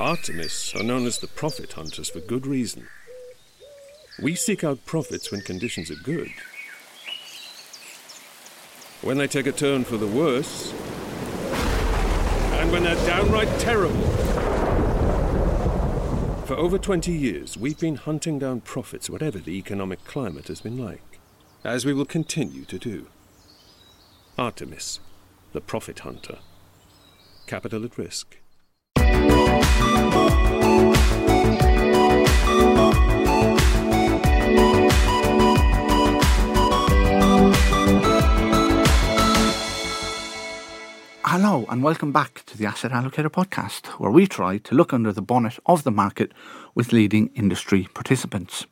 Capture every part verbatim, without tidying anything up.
Artemis are known as the profit hunters for good reason. We seek out profits when conditions are good. When they take a turn for the worse, and when they're downright terrible. For over twenty years, we've been hunting down profits, whatever the economic climate has been like, as we will continue to do. Artemis, the profit hunter. Capital at risk. Hello and welcome back to the Asset Allocator Podcast, where we try to look under the bonnet of the market with leading industry participants.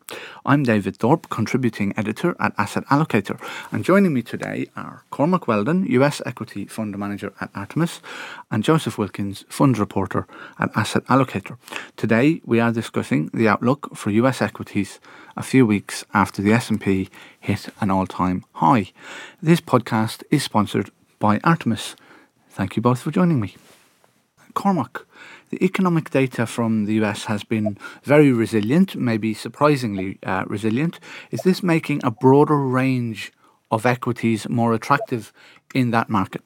I'm David Thorpe, contributing editor at Asset Allocator, and joining me today are Cormac Weldon, U S Equity Fund Manager at Artemis, and Joseph Wilkins, Fund Reporter at Asset Allocator. Today we are discussing the outlook for U S equities a few weeks after the S and P hit an all-time high. This podcast is sponsored by Artemis. Thank you both for joining me. Cormac, the economic data from the U S has been very resilient, maybe surprisingly uh, resilient. Is this making a broader range of equities more attractive in that market?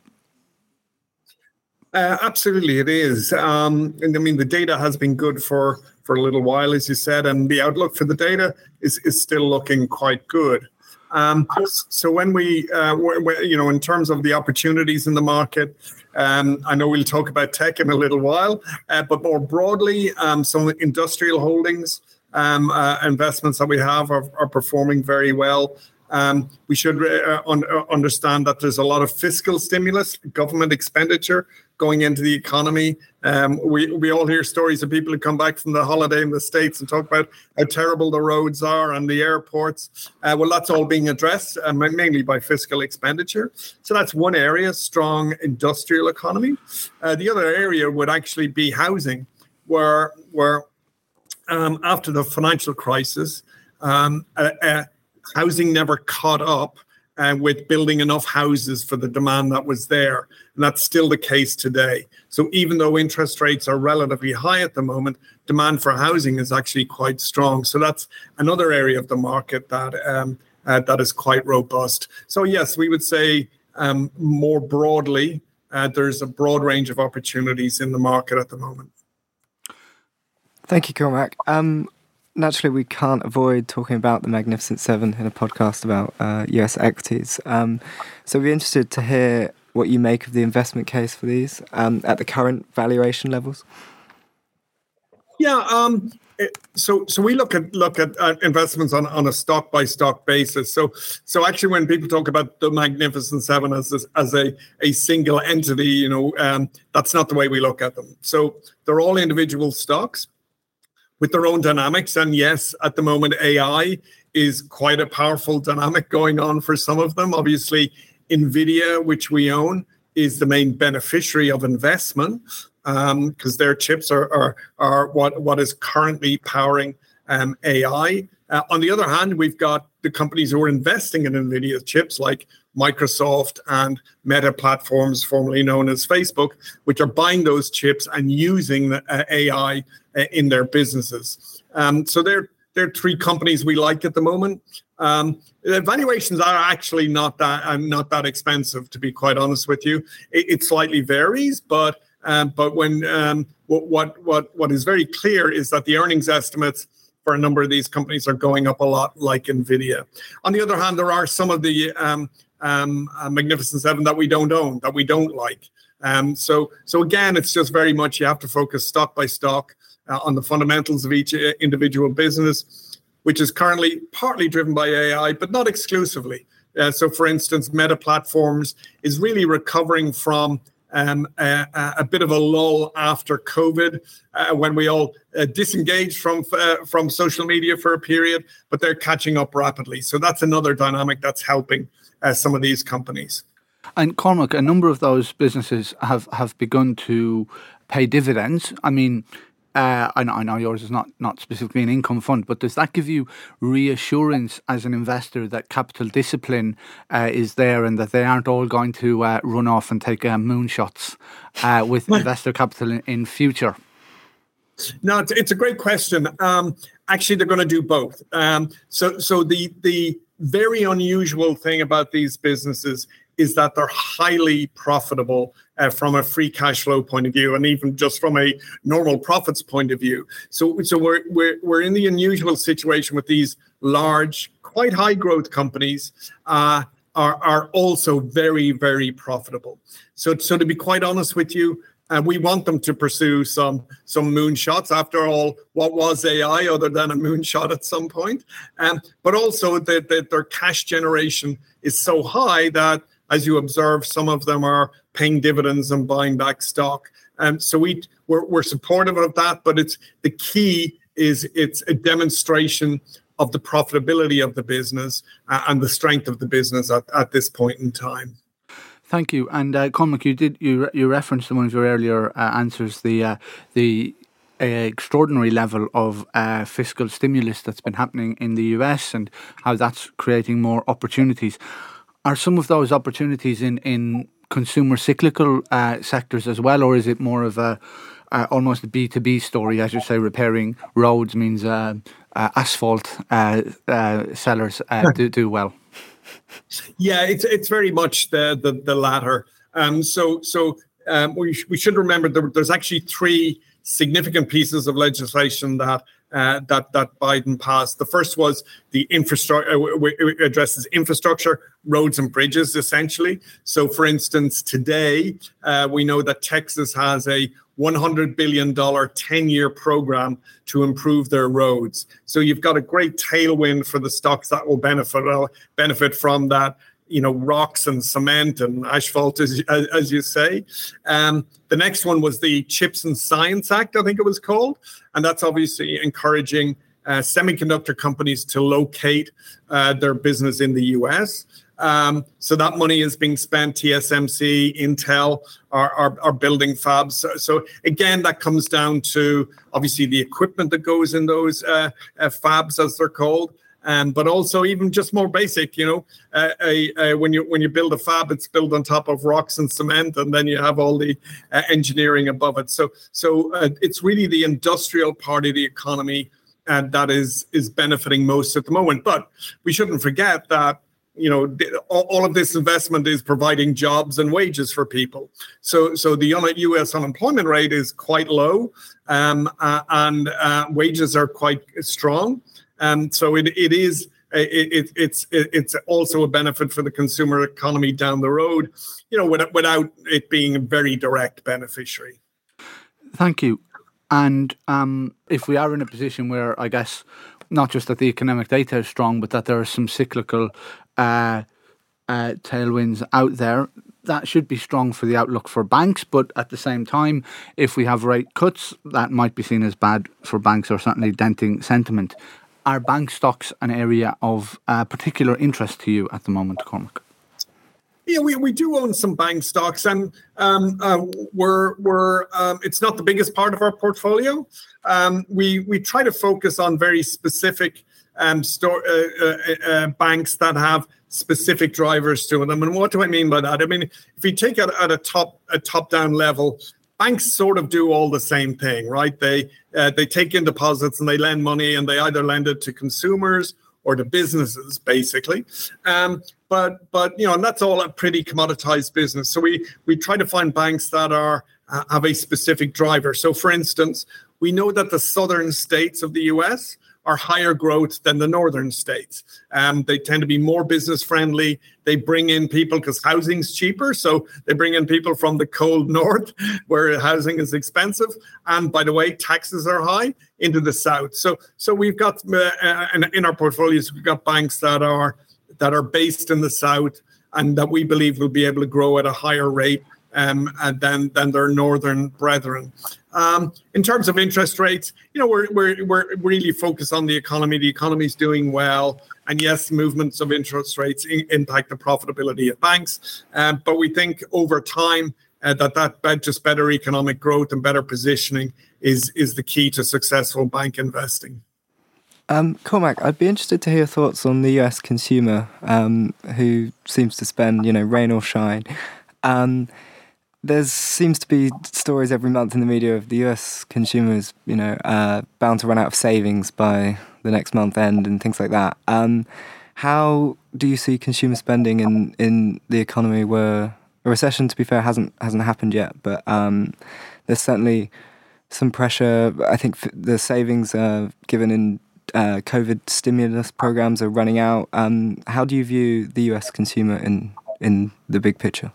Uh, absolutely, it is. Um, and I mean, the data has been good for, for a little while, as you said, and the outlook for the data is, is still looking quite good. Um, so when we, uh, we're, we're, you know, in terms of the opportunities in the market, um, I know we'll talk about tech in a little while, uh, but more broadly, um, some industrial holdings, um, uh, investments that we have are, are performing very well. Um, we should uh, un- understand that there's a lot of fiscal stimulus, government expenditure going into the economy. Um, we, we all hear stories of people who come back from the holiday in the States and talk about how terrible the roads are and the airports. Uh, well, that's all being addressed uh, mainly by fiscal expenditure. So that's one area, strong industrial economy. Uh, the other area would actually be housing, where, where um, after the financial crisis, um, uh, uh, housing never caught up uh, with building enough houses for the demand that was there. And that's still the case today. So even though interest rates are relatively high at the moment, demand for housing is actually quite strong. So that's another area of the market that um, uh, that is quite robust. So yes, we would say um, more broadly, uh, there's a broad range of opportunities in the market at the moment. Thank you, Cormac. Um Naturally, we can't avoid talking about the Magnificent Seven in a podcast about uh, U S equities. Um, so we're interested to hear what you make of the investment case for these um, at the current valuation levels. Yeah, um, it, so so we look at look at uh, investments on, on a stock by stock basis. So so actually, when people talk about the Magnificent Seven as this, as a a single entity, you know, um, that's not the way we look at them. So they're all individual stocks with their own dynamics. And yes, at the moment, A I is quite a powerful dynamic going on for some of them. Obviously, NVIDIA, which we own, is the main beneficiary of investment um, because their chips are are, are what, what is currently powering um, A I. Uh, on the other hand, we've got the companies who are investing in NVIDIA chips like Microsoft and Meta Platforms, formerly known as Facebook, which are buying those chips and using uh, A I uh, in their businesses. Um, so they're, they're three companies we like at the moment. Um, the valuations are actually not that uh, not that expensive, to be quite honest with you. It, it slightly varies, but um, but when um, what what what is very clear is that the earnings estimates for a number of these companies are going up a lot, like NVIDIA. On the other hand, there are some of the um, Um, uh, Magnificent Seven that we don't own, that we don't like. Um, so, so again, it's just very much you have to focus stock by stock uh, on the fundamentals of each uh, individual business, which is currently partly driven by A I, but not exclusively. Uh, so, for instance, Meta Platforms is really recovering from um, a, a bit of a lull after COVID, uh, when we all uh, disengaged from uh, from social media for a period, but they're catching up rapidly. So that's another dynamic that's helping Uh, some of these companies. And Cormac, a number of those businesses have, have begun to pay dividends. I mean, uh, I know, I know yours is not, not specifically an income fund, but does that give you reassurance as an investor that capital discipline uh, is there and that they aren't all going to uh, run off and take uh, moonshots uh, with well, investor capital in, in future? No, it's, it's a great question. Um, actually, they're going to do both. Um, so, so the the very unusual thing about these businesses is that they're highly profitable uh, from a free cash flow point of view, and even just from a normal profits point of view. So, so we're we're we're in the unusual situation with these large, quite high growth companies. Uh, Are, are also very, very profitable. So, so to be quite honest with you, uh, we want them to pursue some some moonshots. After all, what was A I other than a moonshot at some point? Um, but also that the, their cash generation is so high that, as you observe, some of them are paying dividends and buying back stock. Um, so we we're, we're supportive of that, but it's the key is it's a demonstration of the profitability of the business uh, and the strength of the business at, at this point in time. Thank you. And uh, Cormac, you did you re- you referenced in one of your earlier uh, answers the uh, the uh, extraordinary level of uh, fiscal stimulus that's been happening in the U S and how that's creating more opportunities. Are some of those opportunities in in consumer cyclical uh, sectors as well, or is it more of a Uh, almost a B two B story, I should say? Repairing roads means uh, uh, asphalt uh, uh, sellers uh, do do well. Yeah, it's it's very much the the, the latter. Um, so so um, we sh- we should remember there, there's actually three significant pieces of legislation that uh, that that Biden passed. The first was the infrastructure, uh, addresses infrastructure, roads and bridges, essentially. So, for instance, today uh, we know that Texas has a one hundred billion dollars ten-year program to improve their roads. So you've got a great tailwind for the stocks that will benefit uh, benefit from that, you know, rocks and cement and asphalt, as, as, as you say. Um, the next one was the Chips and Science Act, I think it was called. And that's obviously encouraging uh, semiconductor companies to locate uh, their business in the U S. Um, so that money is being spent. T S M C, Intel are, are, are building fabs. So, so again, that comes down to obviously the equipment that goes in those uh, uh, fabs, as they're called, um, but also even just more basic. You know, uh, a, a, when you when you build a fab, it's built on top of rocks and cement, and then you have all the uh, engineering above it. So so uh, it's really the industrial part of the economy, and that is is benefiting most at the moment. But we shouldn't forget that, you know, all of this investment is providing jobs and wages for people. So so the U S unemployment rate is quite low, um, uh, and uh, wages are quite strong. Um, so it it is it, it's it's also a benefit for the consumer economy down the road, you know, without, without it being a very direct beneficiary. Thank you. And um, if we are in a position where, I guess, not just that the economic data is strong, but that there are some cyclical uh, uh, tailwinds out there, that should be strong for the outlook for banks. But at the same time, if we have rate cuts, that might be seen as bad for banks, or certainly denting sentiment. Are bank stocks an area of uh, particular interest to you at the moment, Cormac? Yeah, we, we do own some bank stocks, and um, uh, we're we're um, it's not the biggest part of our portfolio. Um, we we try to focus on very specific um, store, uh, uh, uh, banks that have specific drivers to them. And what do I mean by that? I mean, if you take it at a top a top down level, banks sort of do all the same thing, right? They uh, they take in deposits and they lend money, and they either lend it to consumers or to businesses, basically. Um, But, but you know, and that's all a pretty commoditized business. So we, we try to find banks that are uh, have a specific driver. So, for instance, we know that the southern states of the U S are higher growth than the northern states. Um, they tend to be more business friendly. They bring in people because housing's cheaper. So they bring in people from the cold north where housing is expensive. And by the way, taxes are high, into the south. So so we've got, uh, in our portfolios, we've got banks that are... that are based in the south, and that we believe will be able to grow at a higher rate um, than than their northern brethren. Um, in terms of interest rates, you know, we're we're we're really focused on the economy. The economy's doing well, and yes, movements of interest rates in, impact the profitability of banks. Um, but we think over time uh, that that just better economic growth and better positioning is is the key to successful bank investing. Um, Cormac, I'd be interested to hear your thoughts on the U S consumer, um, who seems to spend, you know, rain or shine. Um, there seems to be stories every month in the media of the U S consumers, you know, uh, bound to run out of savings by the next month end and things like that. Um, how do you see consumer spending in, in the economy where a recession, to be fair, hasn't hasn't happened yet, but um, there's certainly some pressure. I think the savings uh, given in uh, COVID stimulus programs are running out. Um, how do you view the U S consumer in in the big picture?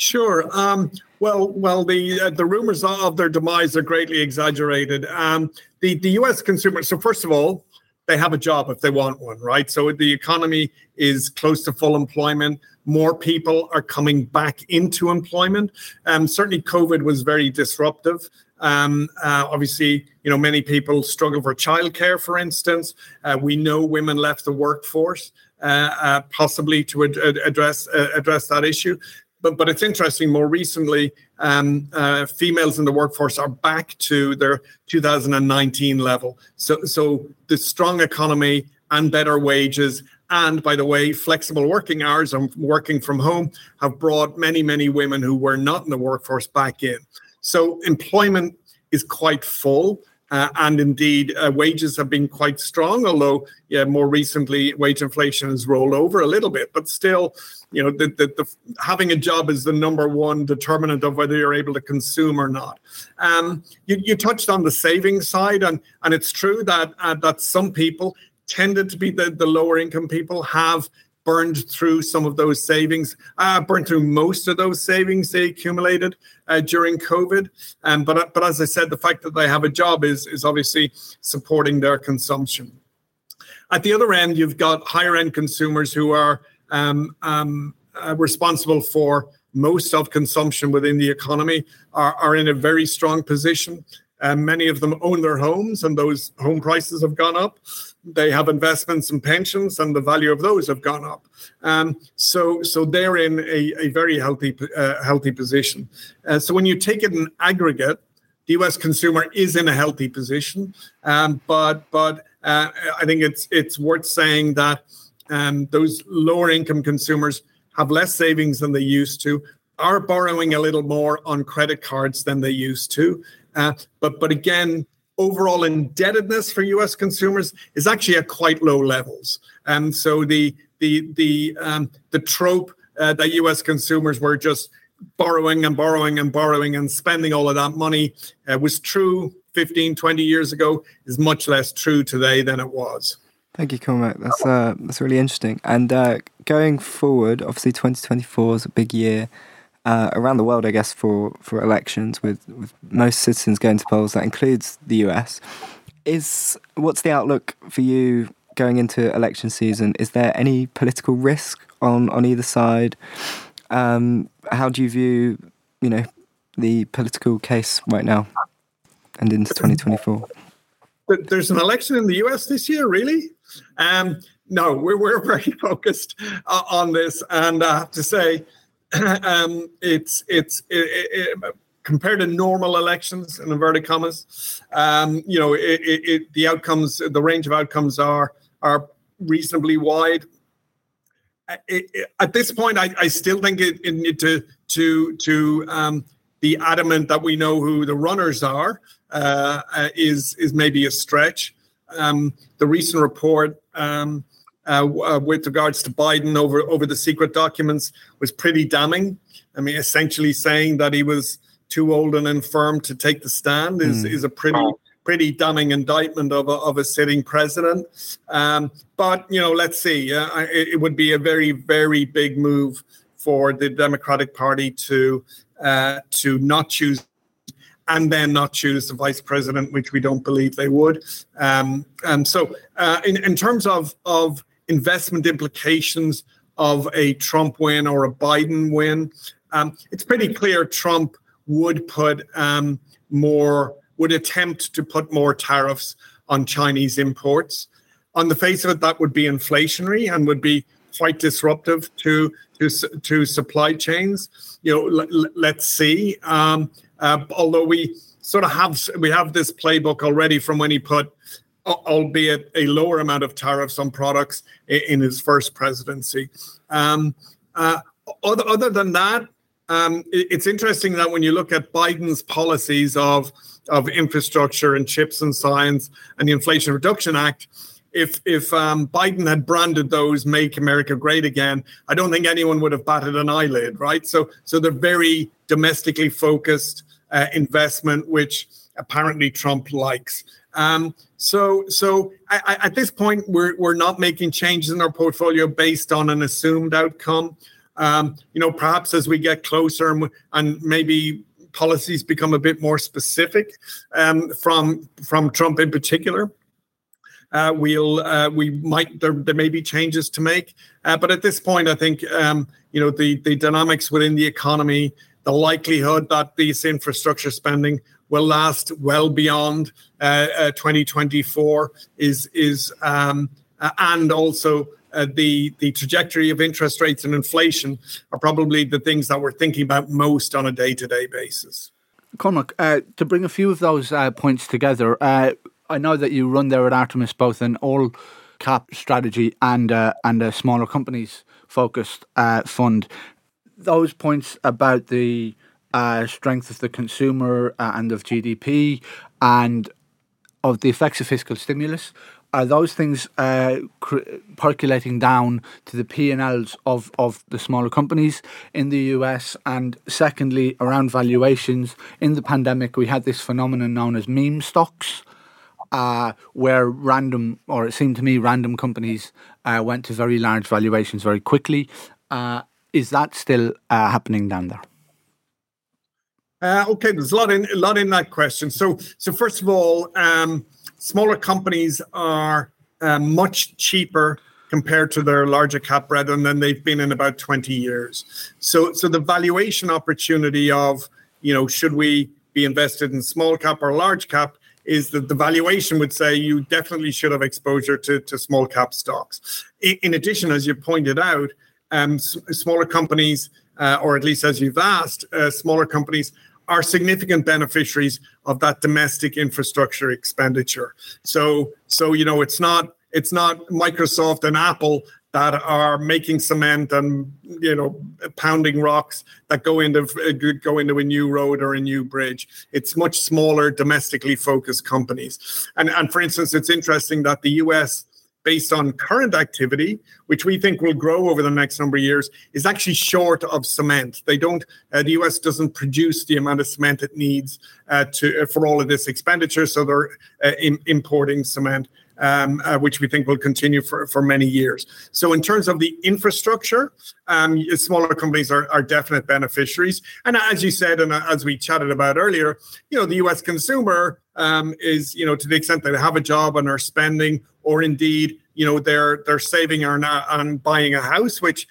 Sure. Um, well, well, the uh, the rumors of their demise are greatly exaggerated. Um, the the U S consumer. So first of all, they have a job if they want one, right? So the economy is close to full employment. More people are coming back into employment. Um, certainly, COVID was very disruptive. Um, uh, obviously, you know, many people struggle for childcare, for instance. Uh, we know women left the workforce, uh, uh, possibly to ad- address uh, address that issue. But but it's interesting, more recently, um, uh, females in the workforce are back to their two thousand nineteen level. So so the strong economy and better wages and, by the way, flexible working hours and working from home have brought many, many women who were not in the workforce back in. So employment is quite full. Uh, and indeed, uh, wages have been quite strong, although yeah, more recently, wage inflation has rolled over a little bit. But still, you know, the, the, the, having a job is the number one determinant of whether you're able to consume or not. Um, you, you touched on the savings side, and, and it's true that uh, that some people tended to be the, the lower income people have burned through some of those savings, uh, burned through most of those savings they accumulated uh, during COVID. Um, but, but as I said, the fact that they have a job is, is obviously supporting their consumption. At the other end, you've got higher-end consumers who are um, um, uh, responsible for most of consumption within the economy, are, are in a very strong position. Uh, many of them own their homes, and those home prices have gone up. They have investments and pensions, and the value of those have gone up. Um, so, so they're in a, a very healthy, uh, healthy position. Uh, so when you take it in aggregate, the U S consumer is in a healthy position. Um, but, but uh, I think it's it's worth saying that um, those lower income consumers have less savings than they used to, are borrowing a little more on credit cards than they used to. Uh, but but again, overall indebtedness for U S consumers is actually at quite low levels. And so the the the um, the trope uh, that U S consumers were just borrowing and borrowing and borrowing and spending all of that money uh, was true fifteen, twenty years ago, is much less true today than it was. Thank you, Cormac. That's uh, that's really interesting. And uh, going forward, obviously twenty twenty-four is a big year. Uh, around the world, I guess, for, for elections, with, with most citizens going to polls, that includes the U S. Is what's the outlook for you going into election season? Is there any political risk on, on either side? Um, how do you view, you know, the political case right now and into twenty twenty-four? There's an election in the U S this year, really? Um, no, we're, we're very focused uh, on this, and I have to say, Um, it's it's it, it, it, compared to normal elections, in inverted commas, um, you know, it, it, it, the outcomes, the range of outcomes are are reasonably wide. It, it, at this point, I, I still think it, it need to to to um, be adamant that we know who the runners are uh, uh, is is maybe a stretch. Um, the recent report. Um, Uh, uh, with regards to Biden over, over the secret documents was pretty damning. I mean, essentially saying that he was too old and infirm to take the stand is, mm. is a pretty pretty damning indictment of a, of a sitting president. Um, but, you know, let's see. Uh, I, it would be a very, very big move for the Democratic Party to uh, to not choose and then not choose the vice president, which we don't believe they would. Um, and so uh, in, in terms of of investment implications of a Trump win or a Biden win, Um, it's pretty clear Trump would put um, more, would attempt to put more tariffs on Chinese imports. On the face of it, that would be inflationary and would be quite disruptive to to, to supply chains. You know, l- l- let's see. Um, uh, although we sort of have we have this playbook already from when he put, albeit a lower amount of tariffs on products in his first presidency. Um, uh, other, other than that, um, it's interesting that when you look at Biden's policies of of infrastructure and chips and science and the Inflation Reduction Act, if if um, Biden had branded those Make America Great Again, I don't think anyone would have batted an eyelid, right? So so they're very domestically focused uh, investment, which apparently Trump likes. Um, so so I, I, at this point, we're we're not making changes in our portfolio based on an assumed outcome. Um, you know, perhaps as we get closer and, and maybe policies become a bit more specific um, from from Trump in particular, Uh, we'll uh, we might there, there may be changes to make, uh, but at this point, I think um, you know the the dynamics within the economy, the likelihood that these infrastructure spending will last well beyond uh, uh, twenty twenty-four is is um, uh, and also uh, the the trajectory of interest rates and inflation are probably the things that we're thinking about most on a day-to-day basis. Cormac, uh, to bring a few of those uh, points together. Uh, I know that you run there at Artemis both an all-cap strategy and uh, and a smaller companies-focused uh, fund. Those points about the uh, strength of the consumer and of G D P and of the effects of fiscal stimulus, are those things uh, cr- percolating down to the P and L's of, of the smaller companies in the U S? And secondly, around valuations, in the pandemic we had this phenomenon known as meme stocks, Uh, where random, or it seemed to me, random companies uh, went to very large valuations very quickly. Uh, is that still uh, happening down there? Uh, okay, there's a lot in a lot in that question. So, so first of all, um, smaller companies are uh, much cheaper compared to their larger cap brethren than they've been in about twenty years. So, so the valuation opportunity of, you know, should we be invested in small cap or large cap? Is that the valuation would say you definitely should have exposure to, to small cap stocks. In addition, as you pointed out, um, s- smaller companies, uh, or at least as you've asked, uh, smaller companies are significant beneficiaries of that domestic infrastructure expenditure. So, so you know, it's not it's not Microsoft and Apple that are making cement and, you know, pounding rocks that go into go into a new road or a new bridge. It's much smaller, domestically focused companies. And, and for instance, it's interesting that the U S, based on current activity, which we think will grow over the next number of years, is actually short of cement. They don't, uh, the U S doesn't produce the amount of cement it needs uh, to uh, for all of this expenditure, so they're uh, im- importing cement. Um, uh, which we think will continue for, for many years. So in terms of the infrastructure, um, smaller companies are, are definite beneficiaries. And as you said, and as we chatted about earlier, you know, the U S consumer um, is, you know, to the extent that they have a job and are spending, or indeed, you know, they're they're saving or not and buying a house, which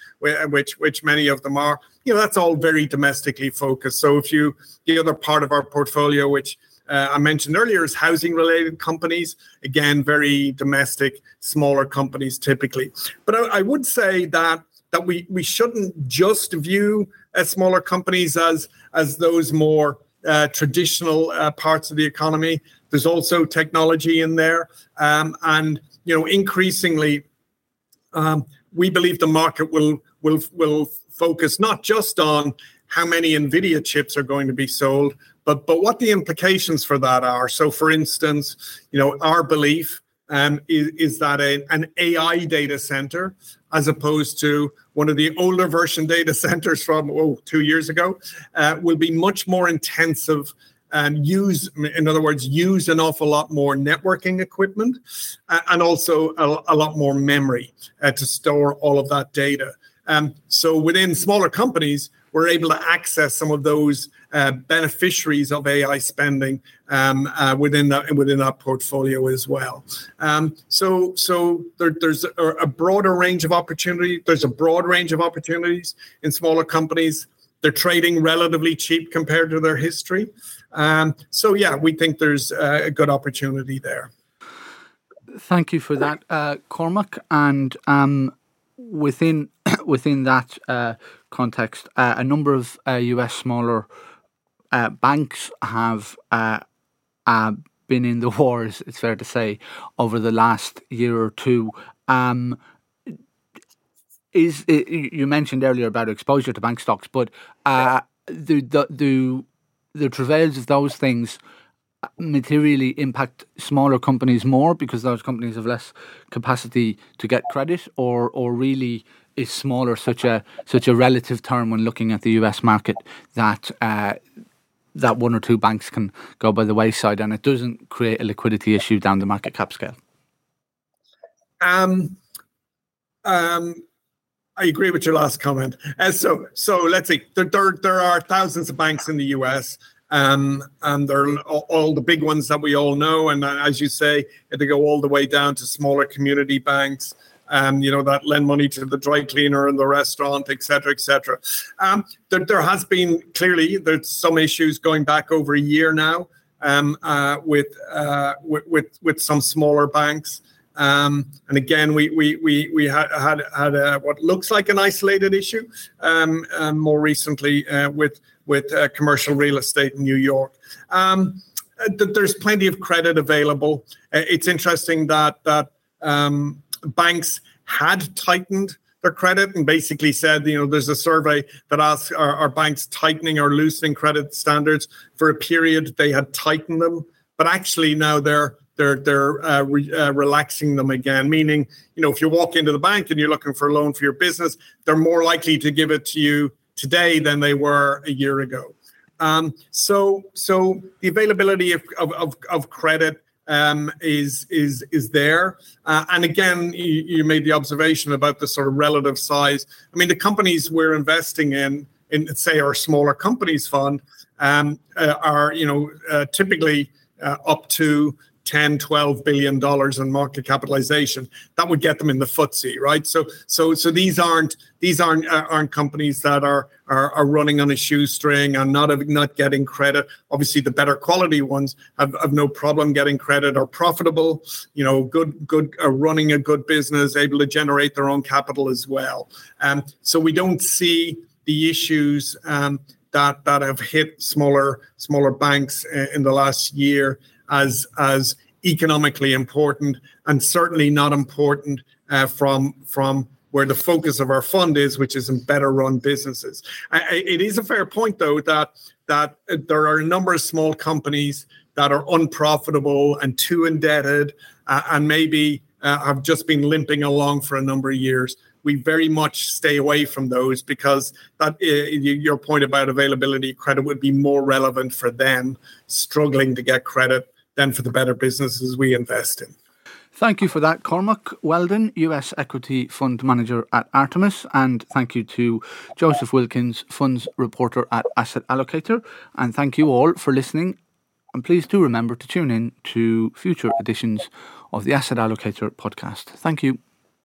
which which many of them are, you know, that's all very domestically focused. So if you, the other part of our portfolio, which Uh, I mentioned earlier, is housing-related companies. Again, very domestic, smaller companies typically. But I, I would say that that we, we shouldn't just view uh, smaller companies as, as those more uh, traditional uh, parts of the economy. There's also technology in there. Um, and, you know, increasingly, um, we believe the market will will will focus not just on how many NVIDIA chips are going to be sold, But but what the implications for that are. So, for instance, you know, our belief um, is, is that a, an A I data center, as opposed to one of the older version data centers from oh, two years ago, uh, will be much more intensive and use, in other words, use an awful lot more networking equipment uh, and also a, a lot more memory uh, to store all of that data. Um, so within smaller companies, we're able to access some of those uh, beneficiaries of A I spending um, uh, within that within that portfolio as well. Um, so, so there, there's a, a broader range of opportunity. There's a broad range of opportunities in smaller companies. They're trading relatively cheap compared to their history. Um, so, yeah, we think there's uh, a good opportunity there. Thank you for that, uh, Cormac, and um, within within that. Uh, Context: uh, a number of uh, U S smaller uh, banks have uh, uh, been in the wars. It's fair to say over the last year or two. Um, is it, you mentioned earlier about exposure to bank stocks, but uh, do the, do the travails of those things materially impact smaller companies more because those companies have less capacity to get credit, or or really is smaller such a such a relative term when looking at the U S market that uh, that one or two banks can go by the wayside and it doesn't create a liquidity issue down the market cap scale? Um, um, I agree with your last comment. Uh, so so let's see. There, there there are thousands of banks in the U S. Um, and they're all the big ones that we all know. And as you say, they go all the way down to smaller community banks, um, you know, that lend money to the dry cleaner and the restaurant, et cetera, et cetera. Um, there, there has been clearly there's some issues going back over a year now um, uh, with, uh, with with with some smaller banks. Um, and again, we we we we had had, had a, what looks like an isolated issue um, uh, more recently uh, with with uh, commercial real estate in New York. Um, th- there's plenty of credit available. Uh, it's interesting that that um, banks had tightened their credit and basically said, you know, there's a survey that asks, are, are banks tightening or loosening credit standards? For a period, they had tightened them, but actually now they're They're they're uh, re, uh, relaxing them again, meaning, you know, if you walk into the bank and you're looking for a loan for your business, they're more likely to give it to you today than they were a year ago. Um, so so the availability of of, of, of credit um, is is is there. Uh, and again, you, you made the observation about the sort of relative size. I mean, the companies we're investing in, in say our smaller companies fund, um, uh, are you know uh, typically uh, up to ten, twelve billion dollars in market capitalization. That would get them in the footsie, right? So, so, so these aren't these aren't uh, aren't companies that are, are are running on a shoestring and not not getting credit. Obviously, the better quality ones have, have no problem getting credit, are profitable, you know, good good uh, running a good business, able to generate their own capital as well. Um, so we don't see the issues um, that that have hit smaller smaller banks in the last year as as economically important, and certainly not important uh, from from where the focus of our fund is, which is in better run businesses. I, it is a fair point, though, that that there are a number of small companies that are unprofitable and too indebted uh, and maybe uh, have just been limping along for a number of years. We very much stay away from those because that uh, your point about availability credit would be more relevant for them struggling to get credit than for the better businesses we invest in. Thank you for that, Cormac Weldon, U S Equity Fund Manager at Artemis. And thank you to Joseph Wilkins, Funds Reporter at Asset Allocator. And thank you all for listening. And please do remember to tune in to future editions of the Asset Allocator podcast. Thank you.